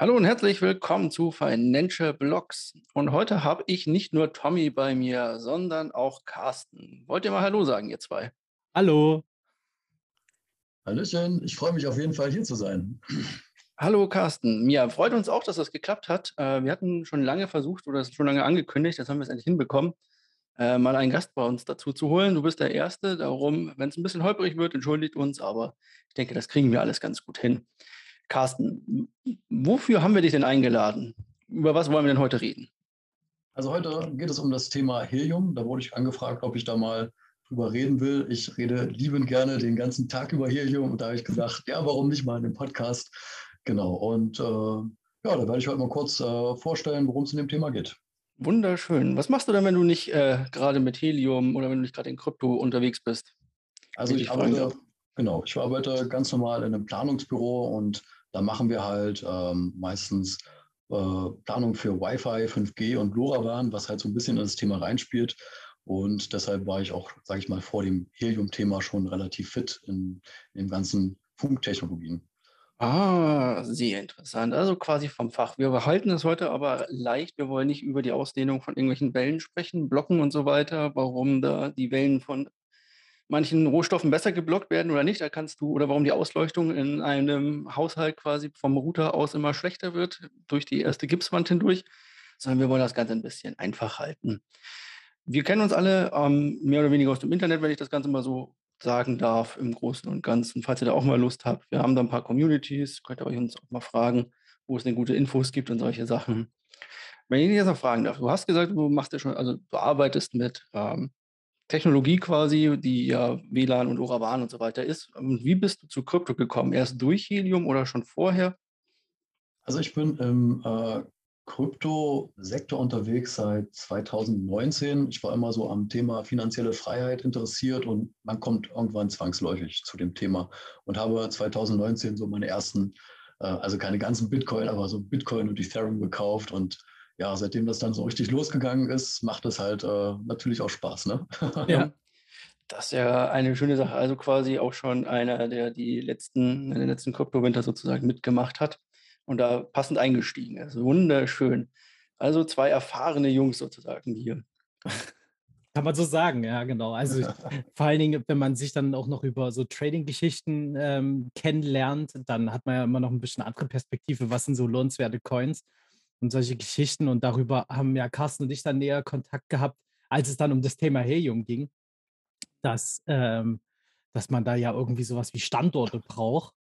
Hallo und herzlich willkommen zu Financial Blogs. Und heute habe ich nicht nur Tommy bei mir, sondern auch Carsten. Wollt ihr mal Hallo sagen, ihr zwei? Hallo. Hallöchen, ich freue mich auf jeden Fall, hier zu sein. Hallo Carsten. Ja, freut uns auch, dass das geklappt hat. Wir hatten schon lange versucht oder es schon lange angekündigt, jetzt haben wir es endlich hinbekommen, mal einen Gast bei uns dazu zu holen. Du bist der Erste, darum, wenn es ein bisschen holprig wird, entschuldigt uns, aber ich denke, das kriegen wir alles ganz gut hin. Carsten, wofür haben wir dich denn eingeladen? Über was wollen wir denn heute reden? Also heute geht es um das Thema Helium. Da wurde ich angefragt, ob ich da mal drüber reden will. Ich rede liebend gerne den ganzen Tag über Helium. Und da habe ich gesagt, ja, warum nicht mal in einem Podcast? Genau. Und ja, da werde ich heute mal kurz vorstellen, worum es in dem Thema geht. Wunderschön. Was machst du denn, wenn du nicht gerade mit Helium oder wenn du nicht gerade in Krypto unterwegs bist? Also ich arbeite ganz normal in einem Planungsbüro und da machen wir halt meistens Planung für Wi-Fi, 5G und LoRaWAN, was halt so ein bisschen in das Thema reinspielt. Und deshalb war ich auch, sage ich mal, vor dem Helium-Thema schon relativ fit in den ganzen Funktechnologien. Ah, sehr interessant. Also quasi vom Fach. Wir behalten es heute aber leicht. Wir wollen nicht über die Ausdehnung von irgendwelchen Wellen sprechen, Blocken und so weiter, warum da die Wellen von manchen Rohstoffen besser geblockt werden oder nicht, da kannst du, oder warum die Ausleuchtung in einem Haushalt quasi vom Router aus immer schlechter wird, durch die erste Gipswand hindurch, sondern wir wollen das Ganze ein bisschen einfach halten. Wir kennen uns alle mehr oder weniger aus dem Internet, wenn ich das Ganze mal so sagen darf, im Großen und Ganzen, falls ihr da auch mal Lust habt. Wir haben da ein paar Communities, könnt ihr euch uns auch mal fragen, wo es denn gute Infos gibt und solche Sachen. Wenn ich dich jetzt noch fragen darf, du hast gesagt, du machst ja schon, also du arbeitest mit Technologie quasi, die ja WLAN und LoRaWAN und so weiter ist. Und wie bist du zu Krypto gekommen? Erst durch Helium oder schon vorher? Also ich bin im Krypto-Sektor unterwegs seit 2019. Ich war immer so am Thema finanzielle Freiheit interessiert und man kommt irgendwann zwangsläufig zu dem Thema und habe 2019 so meine ersten, also keine ganzen Bitcoin, aber so Bitcoin und Ethereum gekauft und ja, seitdem das dann so richtig losgegangen ist, macht es halt natürlich auch Spaß, ne? Ja, das ist ja eine schöne Sache. Also quasi auch schon einer, der den letzten Kryptowinter sozusagen mitgemacht hat und da passend eingestiegen ist. Wunderschön. Also zwei erfahrene Jungs sozusagen hier. Kann man so sagen, ja genau. Also vor allen Dingen, wenn man sich dann auch noch über so Trading-Geschichten kennenlernt, dann hat man ja immer noch ein bisschen andere Perspektive, was sind so lohnenswerte Coins und solche Geschichten. Und darüber haben ja Carsten und ich dann näher Kontakt gehabt, als es dann um das Thema Helium ging, dass man da ja irgendwie sowas wie Standorte braucht.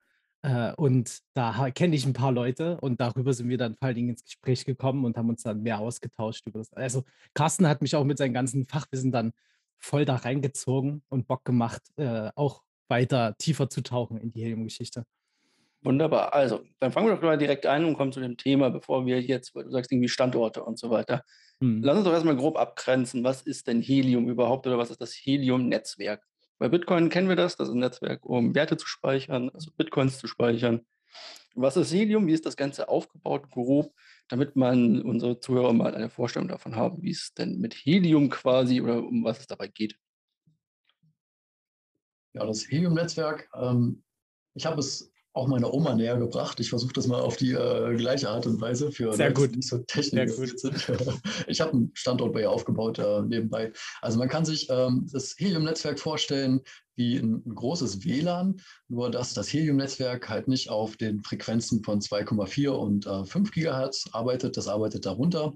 Und da kenne ich ein paar Leute und darüber sind wir dann vor allen Dingen ins Gespräch gekommen und haben uns dann mehr ausgetauscht über das. Also Carsten hat mich auch mit seinem ganzen Fachwissen dann voll da reingezogen und Bock gemacht, auch weiter tiefer zu tauchen in die Helium-Geschichte. Wunderbar. Also, dann fangen wir doch mal direkt ein und kommen zu dem Thema, bevor wir jetzt, weil du sagst irgendwie Standorte und so weiter. Lass uns doch erstmal grob abgrenzen, was ist denn Helium überhaupt oder was ist das Helium-Netzwerk? Bei Bitcoin kennen wir das ist ein Netzwerk, um Werte zu speichern, also Bitcoins zu speichern. Was ist Helium? Wie ist das Ganze aufgebaut, grob, damit man unsere Zuhörer mal eine Vorstellung davon haben, wie es denn mit Helium quasi oder um was es dabei geht? Ja, das Helium-Netzwerk, ich habe es auch meiner Oma näher gebracht. Ich versuche das mal auf die gleiche Art und Weise für nicht so Technik. Ich habe einen Standort bei ihr aufgebaut nebenbei. Also man kann sich das Helium-Netzwerk vorstellen wie ein großes WLAN, nur dass das Helium-Netzwerk halt nicht auf den Frequenzen von 2,4 und 5 Gigahertz arbeitet. Das arbeitet darunter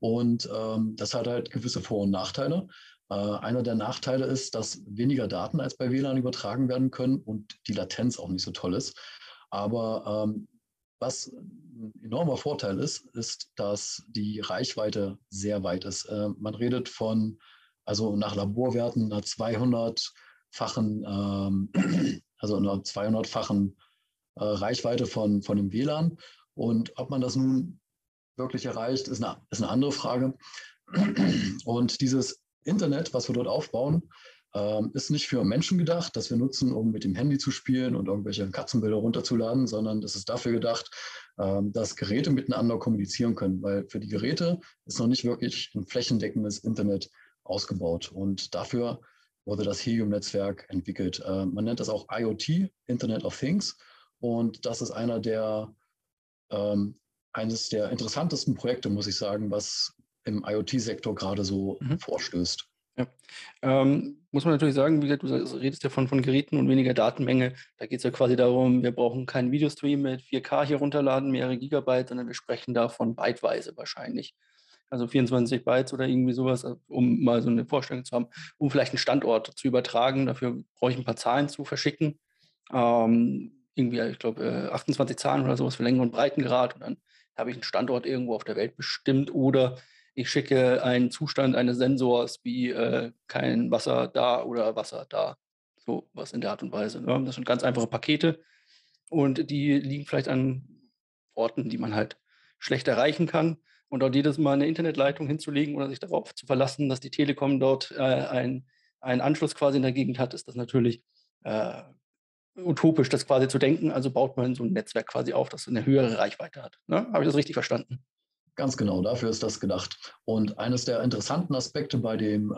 und das hat halt gewisse Vor- und Nachteile. Einer der Nachteile ist, dass weniger Daten als bei WLAN übertragen werden können und die Latenz auch nicht so toll ist. Aber was ein enormer Vorteil ist, ist, dass die Reichweite sehr weit ist. Man redet von, also nach Laborwerten, einer 200-fachen Reichweite von dem WLAN. Und ob man das nun wirklich erreicht, ist eine andere Frage. Und dieses Internet, was wir dort aufbauen, ist nicht für Menschen gedacht, dass wir nutzen, um mit dem Handy zu spielen und irgendwelche Katzenbilder runterzuladen, sondern es ist dafür gedacht, dass Geräte miteinander kommunizieren können, weil für die Geräte ist noch nicht wirklich ein flächendeckendes Internet ausgebaut und dafür wurde das Helium-Netzwerk entwickelt. Man nennt das auch IoT, Internet of Things, und das ist einer der eines der interessantesten Projekte, muss ich sagen, was im IoT-Sektor gerade so vorstößt. Ja. Muss man natürlich sagen, wie gesagt, du redest ja von Geräten und weniger Datenmenge. Da geht es ja quasi darum, wir brauchen keinen Videostream mit 4K hier runterladen, mehrere Gigabyte, sondern wir sprechen da von byteweise wahrscheinlich. Also 24 Bytes oder irgendwie sowas, um mal so eine Vorstellung zu haben, um vielleicht einen Standort zu übertragen. Dafür brauche ich ein paar Zahlen zu verschicken. Irgendwie, ich glaube, 28 Zahlen oder sowas für Länge und Breitengrad. Und dann habe ich einen Standort irgendwo auf der Welt bestimmt oder ich schicke einen Zustand eines Sensors wie kein Wasser da oder Wasser da. So was in der Art und Weise. Ne? Das sind ganz einfache Pakete und die liegen vielleicht an Orten, die man halt schlecht erreichen kann. Und dort jedes Mal eine Internetleitung hinzulegen oder sich darauf zu verlassen, dass die Telekom dort einen Anschluss quasi in der Gegend hat, ist das natürlich utopisch, das quasi zu denken. Also baut man so ein Netzwerk quasi auf, das eine höhere Reichweite hat. Ne? Habe ich das richtig verstanden? Ganz genau, dafür ist das gedacht. Und eines der interessanten Aspekte bei dem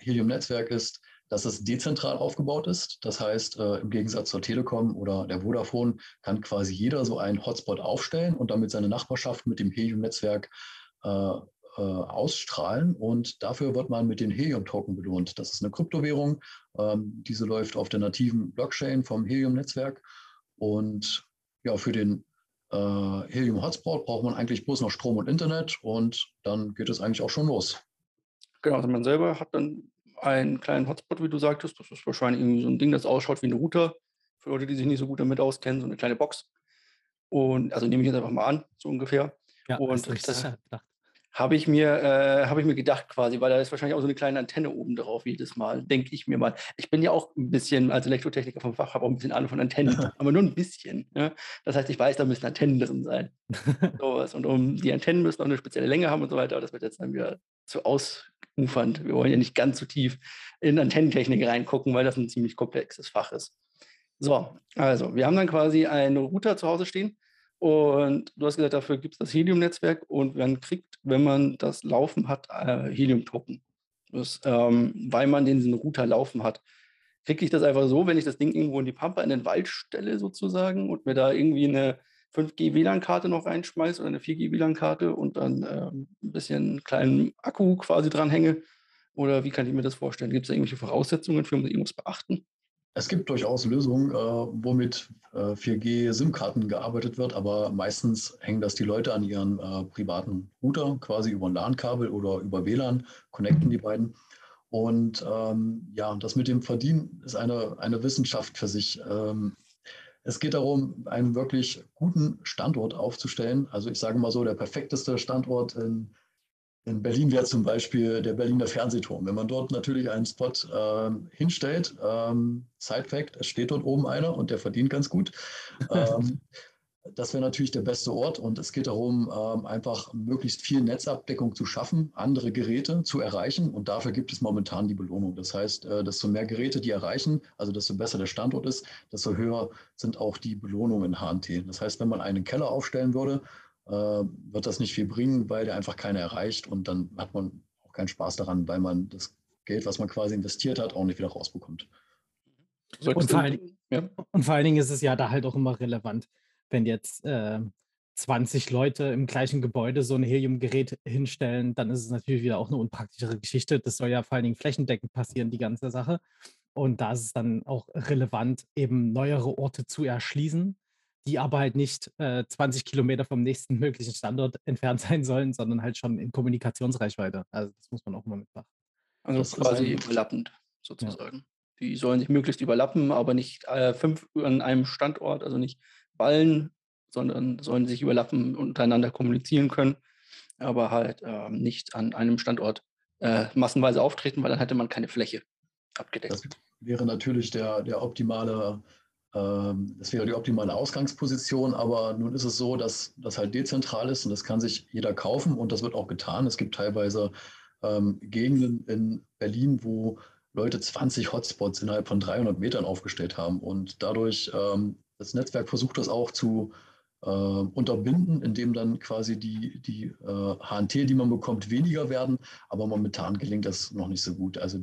Helium-Netzwerk ist, dass es dezentral aufgebaut ist. Das heißt, im Gegensatz zur Telekom oder der Vodafone kann quasi jeder so einen Hotspot aufstellen und damit seine Nachbarschaft mit dem Helium-Netzwerk ausstrahlen. Und dafür wird man mit den Helium-Token belohnt. Das ist eine Kryptowährung. Diese läuft auf der nativen Blockchain vom Helium-Netzwerk. Und ja, für den Helium-Hotspot braucht man eigentlich bloß noch Strom und Internet und dann geht es eigentlich auch schon los. Genau, also man selber hat dann einen kleinen Hotspot, wie du sagtest. Das ist wahrscheinlich irgendwie so ein Ding, das ausschaut wie ein Router. Für Leute, die sich nicht so gut damit auskennen, so eine kleine Box. Und also nehme ich jetzt einfach mal an, so ungefähr. Ja, und das habe ich mir gedacht quasi, weil da ist wahrscheinlich auch so eine kleine Antenne oben drauf jedes Mal, denke ich mir mal. Ich bin ja auch ein bisschen als Elektrotechniker vom Fach, habe auch ein bisschen Ahnung von Antennen, aber nur ein bisschen. Ne? Das heißt, ich weiß, da müssen Antennen drin sein. Sowas. Und die Antennen müssen auch eine spezielle Länge haben und so weiter. Aber das wird jetzt dann wieder zu ausufernd. Wir wollen ja nicht ganz so tief in Antennentechnik reingucken, weil das ein ziemlich komplexes Fach ist. So, also wir haben dann quasi einen Router zu Hause stehen. Und du hast gesagt, dafür gibt es das Helium-Netzwerk und man kriegt, wenn man das laufen hat, Helium-Token. Weil man diesen Router laufen hat. Kriege ich das einfach so, wenn ich das Ding irgendwo in die Pampa, in den Wald stelle sozusagen und mir da irgendwie eine 5G-WLAN-Karte noch reinschmeiße oder eine 4G-WLAN-Karte und dann ein bisschen einen kleinen Akku quasi dranhänge? Oder wie kann ich mir das vorstellen? Gibt es da irgendwelche Voraussetzungen für, muss ich irgendwas beachten? Es gibt durchaus Lösungen, womit 4G-SIM-Karten gearbeitet wird, aber meistens hängen das die Leute an ihren privaten Router, quasi über ein LAN-Kabel oder über WLAN, connecten die beiden. Und ja, das mit dem Verdienen ist eine Wissenschaft für sich. Es geht darum, einen wirklich guten Standort aufzustellen. Also ich sage mal so, der perfekteste Standort in Berlin wäre zum Beispiel der Berliner Fernsehturm. Wenn man dort natürlich einen Spot hinstellt, Side-Fact, es steht dort oben einer und der verdient ganz gut. Das wäre natürlich der beste Ort und es geht darum, einfach möglichst viel Netzabdeckung zu schaffen, andere Geräte zu erreichen und dafür gibt es momentan die Belohnung. Das heißt, desto mehr Geräte die erreichen, also desto besser der Standort ist, desto höher sind auch die Belohnungen in HNT. Das heißt, wenn man einen Keller aufstellen würde, wird das nicht viel bringen, weil der einfach keiner erreicht und dann hat man auch keinen Spaß daran, weil man das Geld, was man quasi investiert hat, auch nicht wieder rausbekommt. Und vor allen Dingen ist es ja da halt auch immer relevant, wenn jetzt 20 Leute im gleichen Gebäude so ein Helium-Gerät hinstellen, dann ist es natürlich wieder auch eine unpraktischere Geschichte. Das soll ja vor allen Dingen flächendeckend passieren, die ganze Sache. Und da ist es dann auch relevant, eben neuere Orte zu erschließen, die aber halt nicht 20 Kilometer vom nächsten möglichen Standort entfernt sein sollen, sondern halt schon in Kommunikationsreichweite. Also das muss man auch immer mitmachen. Also das ist quasi überlappend sozusagen. Ja. Die sollen sich möglichst überlappen, aber nicht 5 an einem Standort, also nicht ballen, sondern sollen sich überlappen und untereinander kommunizieren können, aber halt nicht an einem Standort massenweise auftreten, weil dann hätte man keine Fläche abgedeckt. Das wäre natürlich der optimale... Das wäre die optimale Ausgangsposition, aber nun ist es so, dass das halt dezentral ist und das kann sich jeder kaufen und das wird auch getan. Es gibt teilweise Gegenden in Berlin, wo Leute 20 Hotspots innerhalb von 300 Metern aufgestellt haben und dadurch, das Netzwerk versucht das auch zu unterbinden, indem dann quasi die HNT, die man bekommt, weniger werden, aber momentan gelingt das noch nicht so gut. Also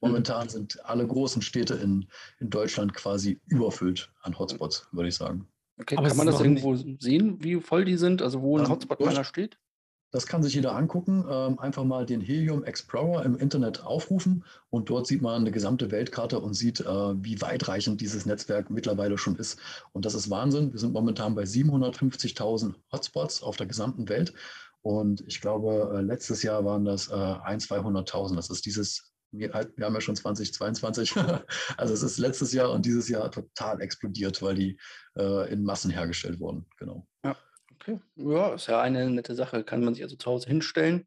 Momentan sind alle großen Städte in Deutschland quasi überfüllt an Hotspots, würde ich sagen. Okay, aber kann man das irgendwo sehen, wie voll die sind? Also wo ein Hotspot meiner steht? Das kann sich jeder angucken. Einfach mal den Helium Explorer im Internet aufrufen und dort sieht man eine gesamte Weltkarte und sieht, wie weitreichend dieses Netzwerk mittlerweile schon ist. Und das ist Wahnsinn. Wir sind momentan bei 750.000 Hotspots auf der gesamten Welt. Und ich glaube, letztes Jahr waren das 1.200.000. Das ist dieses, wir haben ja schon 2022. Also es ist letztes Jahr und dieses Jahr total explodiert, weil die in Massen hergestellt wurden. Genau. Ja. Okay. Ja, ist ja eine nette Sache. Kann man sich also zu Hause hinstellen.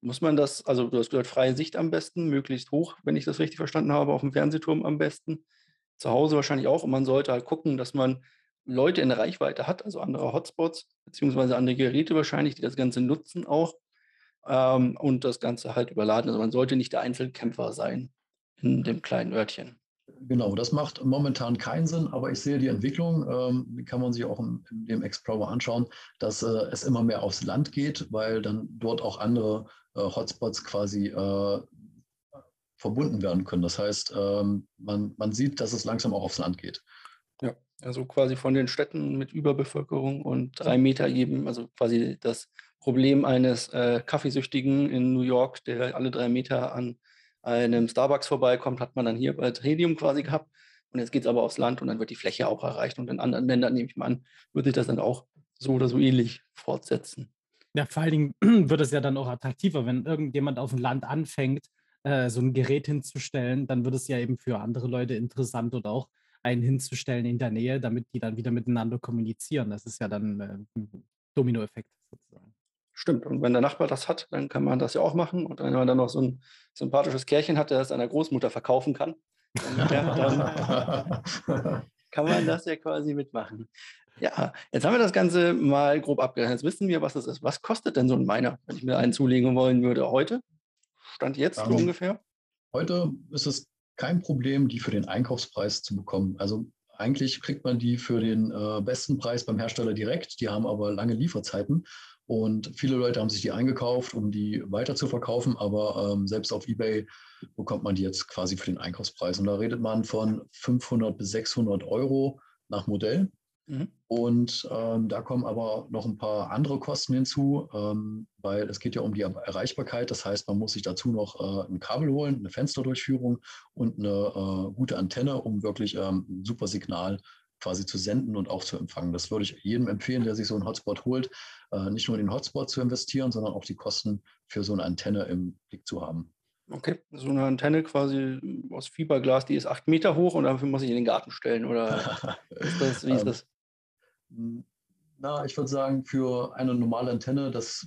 Muss man das, also du hast gesagt, freie Sicht am besten, möglichst hoch, wenn ich das richtig verstanden habe, auf dem Fernsehturm am besten. Zu Hause wahrscheinlich auch. Und man sollte halt gucken, dass man Leute in der Reichweite hat, also andere Hotspots, beziehungsweise andere Geräte wahrscheinlich, die das Ganze nutzen auch. Und das Ganze halt überladen. Also man sollte nicht der Einzelkämpfer sein in dem kleinen Örtchen. Genau, das macht momentan keinen Sinn, aber ich sehe die Entwicklung, kann man sich auch im Explorer anschauen, dass es immer mehr aufs Land geht, weil dann dort auch andere Hotspots quasi verbunden werden können. Das heißt, man sieht, dass es langsam auch aufs Land geht. Ja, also quasi von den Städten mit Überbevölkerung und 3 Meter jedem, also quasi das Problem eines Kaffeesüchtigen in New York, der alle 3 Meter an einem Starbucks vorbeikommt, hat man dann hier bei Helium quasi gehabt. Und jetzt geht es aber aufs Land und dann wird die Fläche auch erreicht. Und in anderen Ländern, nehme ich mal an, wird sich das dann auch so oder so ähnlich fortsetzen. Ja, vor allen Dingen wird es ja dann auch attraktiver, wenn irgendjemand auf dem Land anfängt, so ein Gerät hinzustellen, dann wird es ja eben für andere Leute interessant oder auch einen hinzustellen in der Nähe, damit die dann wieder miteinander kommunizieren. Das ist ja dann ein Dominoeffekt sozusagen. Stimmt. Und wenn der Nachbar das hat, dann kann man das ja auch machen. Und wenn man dann noch so ein sympathisches Kerlchen hat, der das einer Großmutter verkaufen kann, dann kann man das ja quasi mitmachen. Ja, jetzt haben wir das Ganze mal grob abgerechnet. Jetzt wissen wir, was das ist. Was kostet denn so ein Miner, wenn ich mir einen zulegen wollen würde heute? Stand jetzt so ungefähr? Heute ist es kein Problem, die für den Einkaufspreis zu bekommen. Also eigentlich kriegt man die für den besten Preis beim Hersteller direkt. Die haben aber lange Lieferzeiten. Und viele Leute haben sich die eingekauft, um die weiter zu verkaufen, aber selbst auf eBay bekommt man die jetzt quasi für den Einkaufspreis. Und da redet man von 500 bis 600 Euro nach Modell. Mhm. Und da kommen aber noch ein paar andere Kosten hinzu, weil es geht ja um die Erreichbarkeit. Das heißt, man muss sich dazu noch ein Kabel holen, eine Fensterdurchführung und eine gute Antenne, um wirklich ein super Signal quasi zu senden und auch zu empfangen. Das würde ich jedem empfehlen, der sich so einen Hotspot holt, nicht nur in den Hotspot zu investieren, sondern auch die Kosten für so eine Antenne im Blick zu haben. Okay, so eine Antenne quasi aus Fiberglas, die ist 8 Meter hoch und dafür muss ich in den Garten stellen, oder wie ist das? Na, ich würde sagen, für eine normale Antenne, das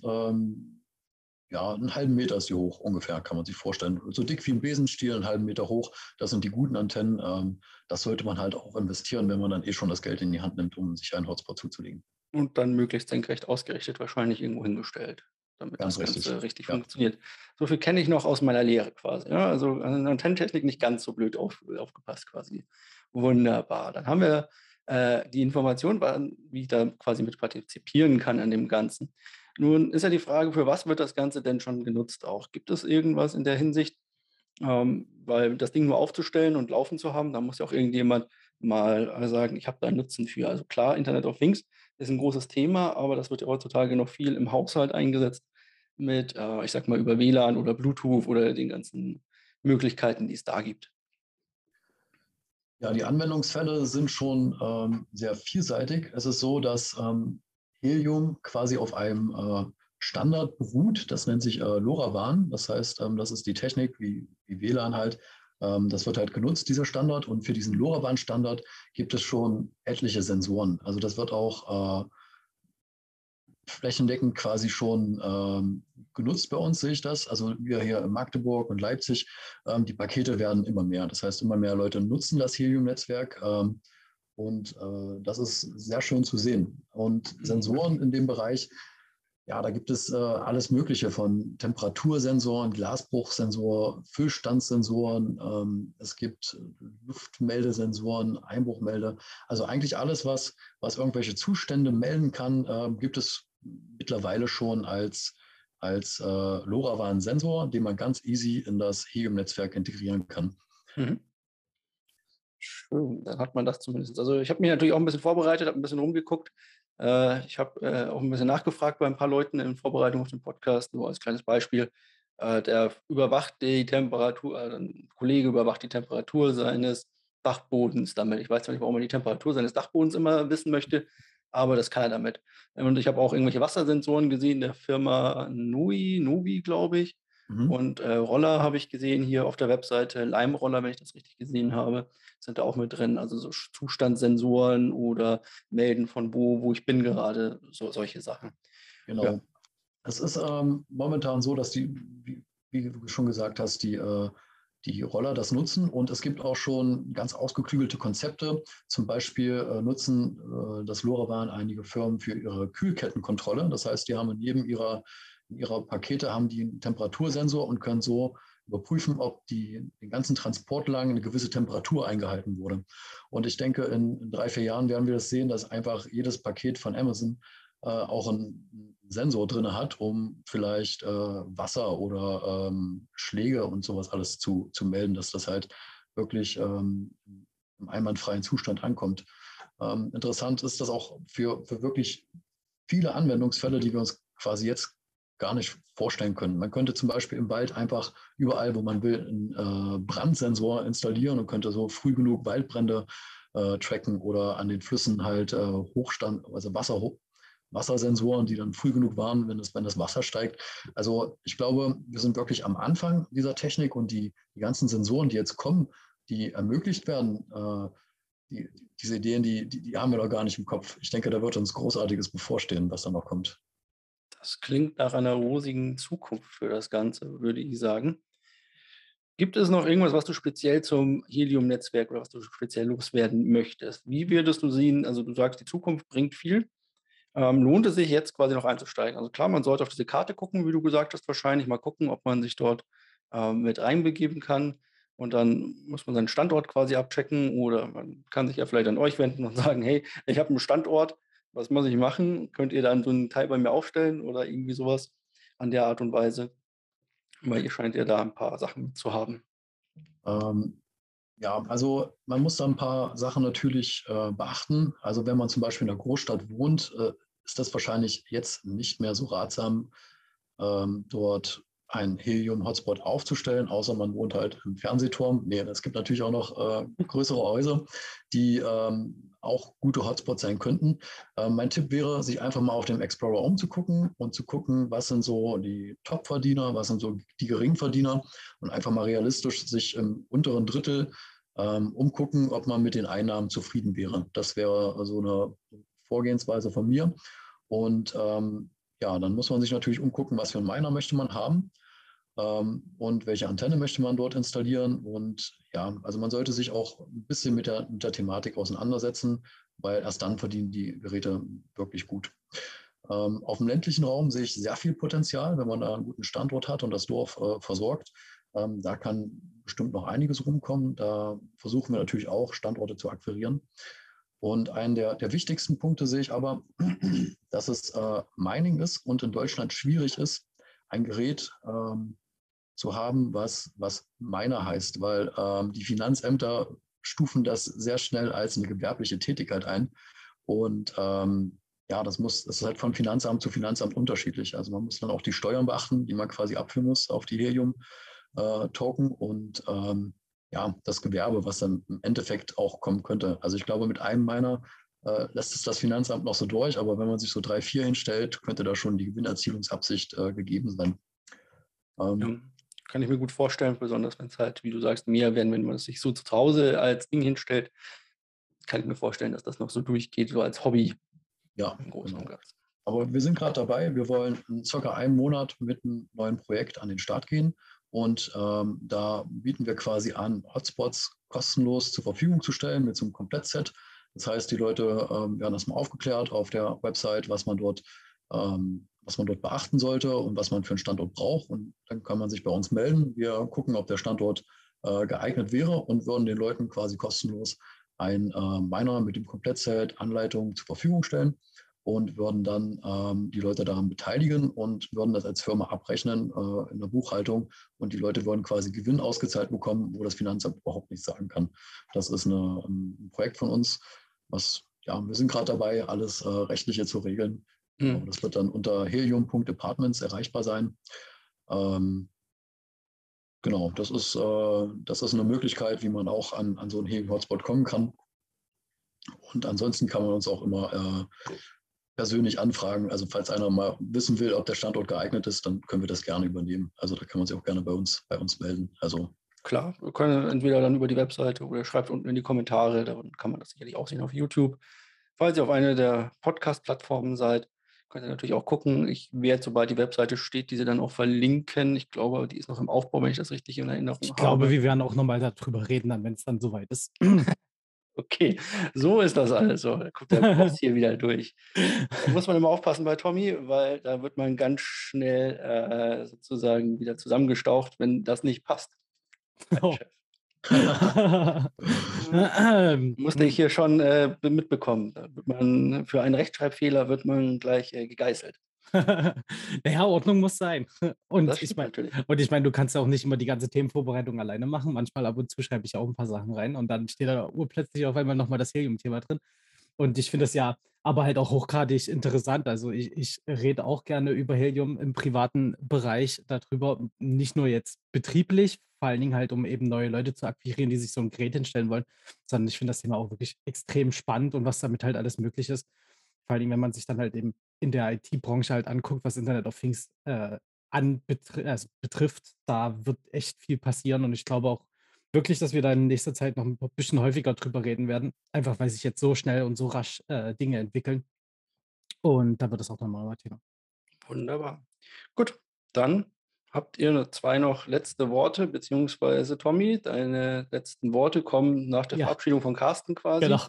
ja, einen halben Meter ist die hoch, ungefähr, kann man sich vorstellen. So dick wie ein Besenstiel, einen halben Meter hoch, das sind die guten Antennen. Das sollte man halt auch investieren, wenn man dann schon das Geld in die Hand nimmt, um sich einen Hotspot zuzulegen. Und dann möglichst senkrecht ausgerichtet, wahrscheinlich irgendwo hingestellt, damit ganz das Ganze richtig funktioniert. So viel kenne ich noch aus meiner Lehre quasi. Ja, also an der Antennentechnik nicht ganz so blöd aufgepasst quasi. Wunderbar. Dann haben wir die Information, wie ich da quasi mit partizipieren kann an dem Ganzen. Nun ist ja die Frage, für was wird das Ganze denn schon genutzt auch? Gibt es irgendwas in der Hinsicht? Weil das Ding nur aufzustellen und laufen zu haben, da muss ja auch irgendjemand mal sagen, ich habe da einen Nutzen für. Also klar, Internet of Things ist ein großes Thema, aber das wird ja heutzutage noch viel im Haushalt eingesetzt mit, ich sag mal, über WLAN oder Bluetooth oder den ganzen Möglichkeiten, die es da gibt. Ja, die Anwendungsfälle sind schon sehr vielseitig. Es ist so, dass Helium quasi auf einem Standard beruht, das nennt sich LoRaWAN, das heißt, das ist die Technik wie WLAN halt, das wird halt genutzt, dieser Standard, und für diesen LoRaWAN-Standard gibt es schon etliche Sensoren, also das wird auch flächendeckend quasi schon genutzt bei uns, sehe ich das, also wir hier in Magdeburg und Leipzig, die Pakete werden immer mehr, das heißt, immer mehr Leute nutzen das Helium-Netzwerk, und das ist sehr schön zu sehen. Und Sensoren in dem Bereich, ja, da gibt es alles Mögliche von Temperatursensoren, Glasbruchsensoren, Füllstandssensoren, es gibt Luftmeldesensoren, Einbruchmelder. Also eigentlich alles, was irgendwelche Zustände melden kann, gibt es mittlerweile schon als LoRaWAN-Sensor, den man ganz easy in das Helium-Netzwerk integrieren kann. Mhm. Schön, dann hat man das zumindest. Also ich habe mich natürlich auch ein bisschen vorbereitet, habe ein bisschen rumgeguckt. Ich habe auch ein bisschen nachgefragt bei ein paar Leuten in Vorbereitung auf den Podcast, nur als kleines Beispiel. Der überwacht die Temperatur, ein Kollege überwacht die Temperatur seines Dachbodens damit. Ich weiß zwar nicht, warum man die Temperatur seines Dachbodens immer wissen möchte, aber das kann er damit. Und ich habe auch irgendwelche Wassersensoren gesehen, der Firma Novi, glaube ich. Mhm. Und Roller habe ich gesehen hier auf der Webseite, Leimroller, wenn ich das richtig gesehen habe, sind da auch mit drin. Also so Zustandssensoren oder Melden von wo ich bin gerade, solche Sachen. Genau. Ja. Es ist momentan so, dass die, wie du schon gesagt hast, die Roller das nutzen, und es gibt auch schon ganz ausgeklügelte Konzepte. Zum Beispiel nutzen das LoRaWAN einige Firmen für ihre Kühlkettenkontrolle. Das heißt, die haben neben ihrer Pakete haben die einen Temperatursensor und können so überprüfen, ob den ganzen Transport lang eine gewisse Temperatur eingehalten wurde. Und ich denke, in 3-4 Jahren werden wir das sehen, dass einfach jedes Paket von Amazon auch einen Sensor drin hat, um vielleicht Wasser oder Schläge und sowas alles zu melden, dass das halt wirklich im einwandfreien Zustand ankommt. Interessant ist das auch für wirklich viele Anwendungsfälle, die wir uns quasi jetzt gar nicht vorstellen können. Man könnte zum Beispiel im Wald einfach überall, wo man will, einen Brandsensor installieren und könnte so früh genug Waldbrände tracken, oder an den Flüssen halt Wassersensoren, die dann früh genug waren, wenn das Wasser steigt. Also ich glaube, wir sind wirklich am Anfang dieser Technik, und die ganzen Sensoren, die jetzt kommen, die ermöglicht werden, diese Ideen, die haben wir doch gar nicht im Kopf. Ich denke, da wird uns Großartiges bevorstehen, was da noch kommt. Das klingt nach einer rosigen Zukunft für das Ganze, würde ich sagen. Gibt es noch irgendwas, was du speziell zum Helium-Netzwerk oder was du speziell loswerden möchtest? Wie würdest du sehen, also du sagst, die Zukunft bringt viel. Lohnt es sich jetzt quasi noch einzusteigen? Also klar, man sollte auf diese Karte gucken, wie du gesagt hast, wahrscheinlich mal gucken, ob man sich dort mit reinbegeben kann, und dann muss man seinen Standort quasi abchecken, oder man kann sich ja vielleicht an euch wenden und sagen, hey, ich habe einen Standort, was muss ich machen? Könnt ihr dann so einen Teil bei mir aufstellen oder irgendwie sowas an der Art und Weise? Weil ihr scheint ja da ein paar Sachen zu haben. Ja, also man muss da ein paar Sachen natürlich beachten. Also wenn man zum Beispiel in einer Großstadt wohnt, ist das wahrscheinlich jetzt nicht mehr so ratsam, dort einen Helium-Hotspot aufzustellen, außer man wohnt halt im Fernsehturm. Nee, es gibt natürlich auch noch größere Häuser, die auch gute Hotspots sein könnten. Mein Tipp wäre, sich einfach mal auf dem Explorer umzugucken und zu gucken, was sind so die Top-Verdiener, was sind so die Geringverdiener, und einfach mal realistisch sich im unteren Drittel umgucken, ob man mit den Einnahmen zufrieden wäre. Das wäre so eine Vorgehensweise von mir. Und ja, dann muss man sich natürlich umgucken, was für einen Miner möchte man haben und welche Antenne möchte man dort installieren. Und ja, also man sollte sich auch ein bisschen mit der Thematik auseinandersetzen, weil erst dann verdienen die Geräte wirklich gut. Auf dem ländlichen Raum sehe ich sehr viel Potenzial, wenn man da einen guten Standort hat und das Dorf versorgt. Da kann bestimmt noch einiges rumkommen. Da versuchen wir natürlich auch, Standorte zu akquirieren. Und einen der wichtigsten Punkte sehe ich aber, dass es Mining ist und in Deutschland schwierig ist, ein Gerät zu haben, was Miner heißt, weil die Finanzämter stufen das sehr schnell als eine gewerbliche Tätigkeit ein. Und ja, das ist halt von Finanzamt zu Finanzamt unterschiedlich. Also man muss dann auch die Steuern beachten, die man quasi abführen muss auf die Helium-Token, und ja, das Gewerbe, was dann im Endeffekt auch kommen könnte. Also ich glaube, mit einem Miner lässt es das Finanzamt noch so durch, aber wenn man sich so 3-4 hinstellt, könnte da schon die Gewinnerzielungsabsicht gegeben sein. Ja, kann ich mir gut vorstellen, besonders wenn es halt, wie du sagst, mehr werden, wenn man es sich so zu Hause als Ding hinstellt, kann ich mir vorstellen, dass das noch so durchgeht, so als Hobby. Ja, im Großen und Ganzen. Aber wir sind gerade dabei, wir wollen in circa einem Monat mit einem neuen Projekt an den Start gehen. Und da bieten wir quasi an, Hotspots kostenlos zur Verfügung zu stellen mit so einem Komplettset. Das heißt, die Leute werden erstmal aufgeklärt auf der Website, was man dort beachten sollte und was man für einen Standort braucht. Und dann kann man sich bei uns melden. Wir gucken, ob der Standort geeignet wäre, und würden den Leuten quasi kostenlos ein Miner mit dem Komplettset, Anleitung zur Verfügung stellen. und würden dann die Leute daran beteiligen und würden das als Firma abrechnen in der Buchhaltung. Und die Leute würden quasi Gewinn ausgezahlt bekommen, wo das Finanzamt überhaupt nichts sagen kann. Das ist ein Projekt von uns, was, ja, wir sind gerade dabei, alles Rechtliche zu regeln. Mhm. Aber das wird dann unter helium.apartments erreichbar sein. Genau, das ist eine Möglichkeit, wie man auch an so einen Helium-Hotspot kommen kann. Und ansonsten kann man uns auch immer persönlich anfragen. Also falls einer mal wissen will, ob der Standort geeignet ist, dann können wir das gerne übernehmen. Also da kann man sich auch gerne bei uns melden. Also klar, wir können entweder dann über die Webseite oder schreibt unten in die Kommentare. Dann kann man das sicherlich auch sehen auf YouTube. Falls ihr auf einer der Podcast-Plattformen seid, könnt ihr natürlich auch gucken. Ich werde, sobald die Webseite steht, diese dann auch verlinken. Ich glaube, die ist noch im Aufbau, wenn ich das richtig in Erinnerung habe. Ich glaube, wir werden auch nochmal darüber reden, wenn es dann soweit ist. Okay, so ist das also. Da guckt der Boss hier wieder durch. Da muss man immer aufpassen bei Tommy, weil da wird man ganz schnell sozusagen wieder zusammengestaucht, wenn das nicht passt. Oh. Musste ich hier schon mitbekommen. Da wird man, für einen Rechtschreibfehler wird man gleich gegeißelt. Naja, Ordnung muss sein. Und ich meine, du kannst ja auch nicht immer die ganze Themenvorbereitung alleine machen. Manchmal ab und zu schreibe ich auch ein paar Sachen rein und dann steht da urplötzlich auf einmal nochmal das Helium-Thema drin. Und ich finde das ja aber halt auch hochgradig interessant. Also ich rede auch gerne über Helium im privaten Bereich darüber, nicht nur jetzt betrieblich, vor allen Dingen halt, um eben neue Leute zu akquirieren, die sich so ein Gerät hinstellen wollen, sondern ich finde das Thema auch wirklich extrem spannend und was damit halt alles möglich ist. Vor allen Dingen, wenn man sich dann halt eben in der IT-Branche halt anguckt, was Internet of Things betrifft, da wird echt viel passieren und ich glaube auch wirklich, dass wir da in nächster Zeit noch ein bisschen häufiger drüber reden werden, einfach weil sich jetzt so schnell und so rasch Dinge entwickeln und da wird es auch nochmal ein Thema. Wunderbar. Gut, dann habt ihr noch letzte Worte, beziehungsweise Tommy, deine letzten Worte kommen nach der Verabschiedung von Carsten quasi, genau.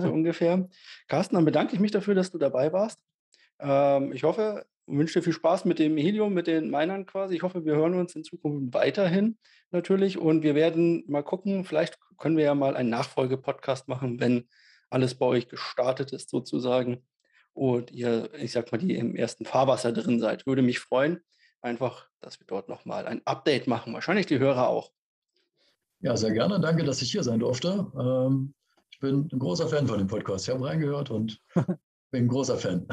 So ungefähr. Carsten, dann bedanke ich mich dafür, dass du dabei warst. Ich hoffe, wünsche dir viel Spaß mit dem Helium, mit den Minern quasi. Ich hoffe, wir hören uns in Zukunft weiterhin natürlich und wir werden mal gucken, vielleicht können wir ja mal einen Nachfolge-Podcast machen, wenn alles bei euch gestartet ist sozusagen und ihr, ich sag mal, die im ersten Fahrwasser drin seid. Würde mich freuen, einfach, dass wir dort nochmal ein Update machen. Wahrscheinlich die Hörer auch. Ja, sehr gerne. Danke, dass ich hier sein durfte. Ich bin ein großer Fan von dem Podcast. Ich habe reingehört und... bin ein großer Fan.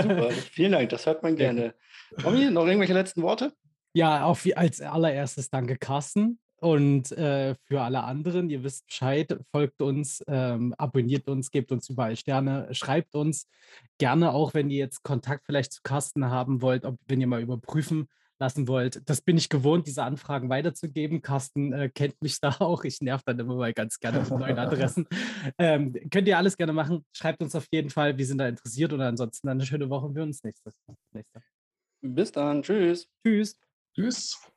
Super, vielen Dank, das hört man gerne. Tommy, noch irgendwelche letzten Worte? Ja, als allererstes danke Carsten und für alle anderen, ihr wisst Bescheid, folgt uns, abonniert uns, gebt uns überall Sterne, schreibt uns gerne auch, wenn ihr jetzt Kontakt vielleicht zu Carsten haben wollt, wenn ihr mal überprüfen lassen wollt. Das bin ich gewohnt, diese Anfragen weiterzugeben. Carsten kennt mich da auch. Ich nerv dann immer mal ganz gerne mit neuen Adressen. Könnt ihr alles gerne machen. Schreibt uns auf jeden Fall. Wir sind da interessiert. Und ansonsten eine schöne Woche. Wir uns nächstes Mal. Bis dann. Tschüss. Tschüss. Tschüss.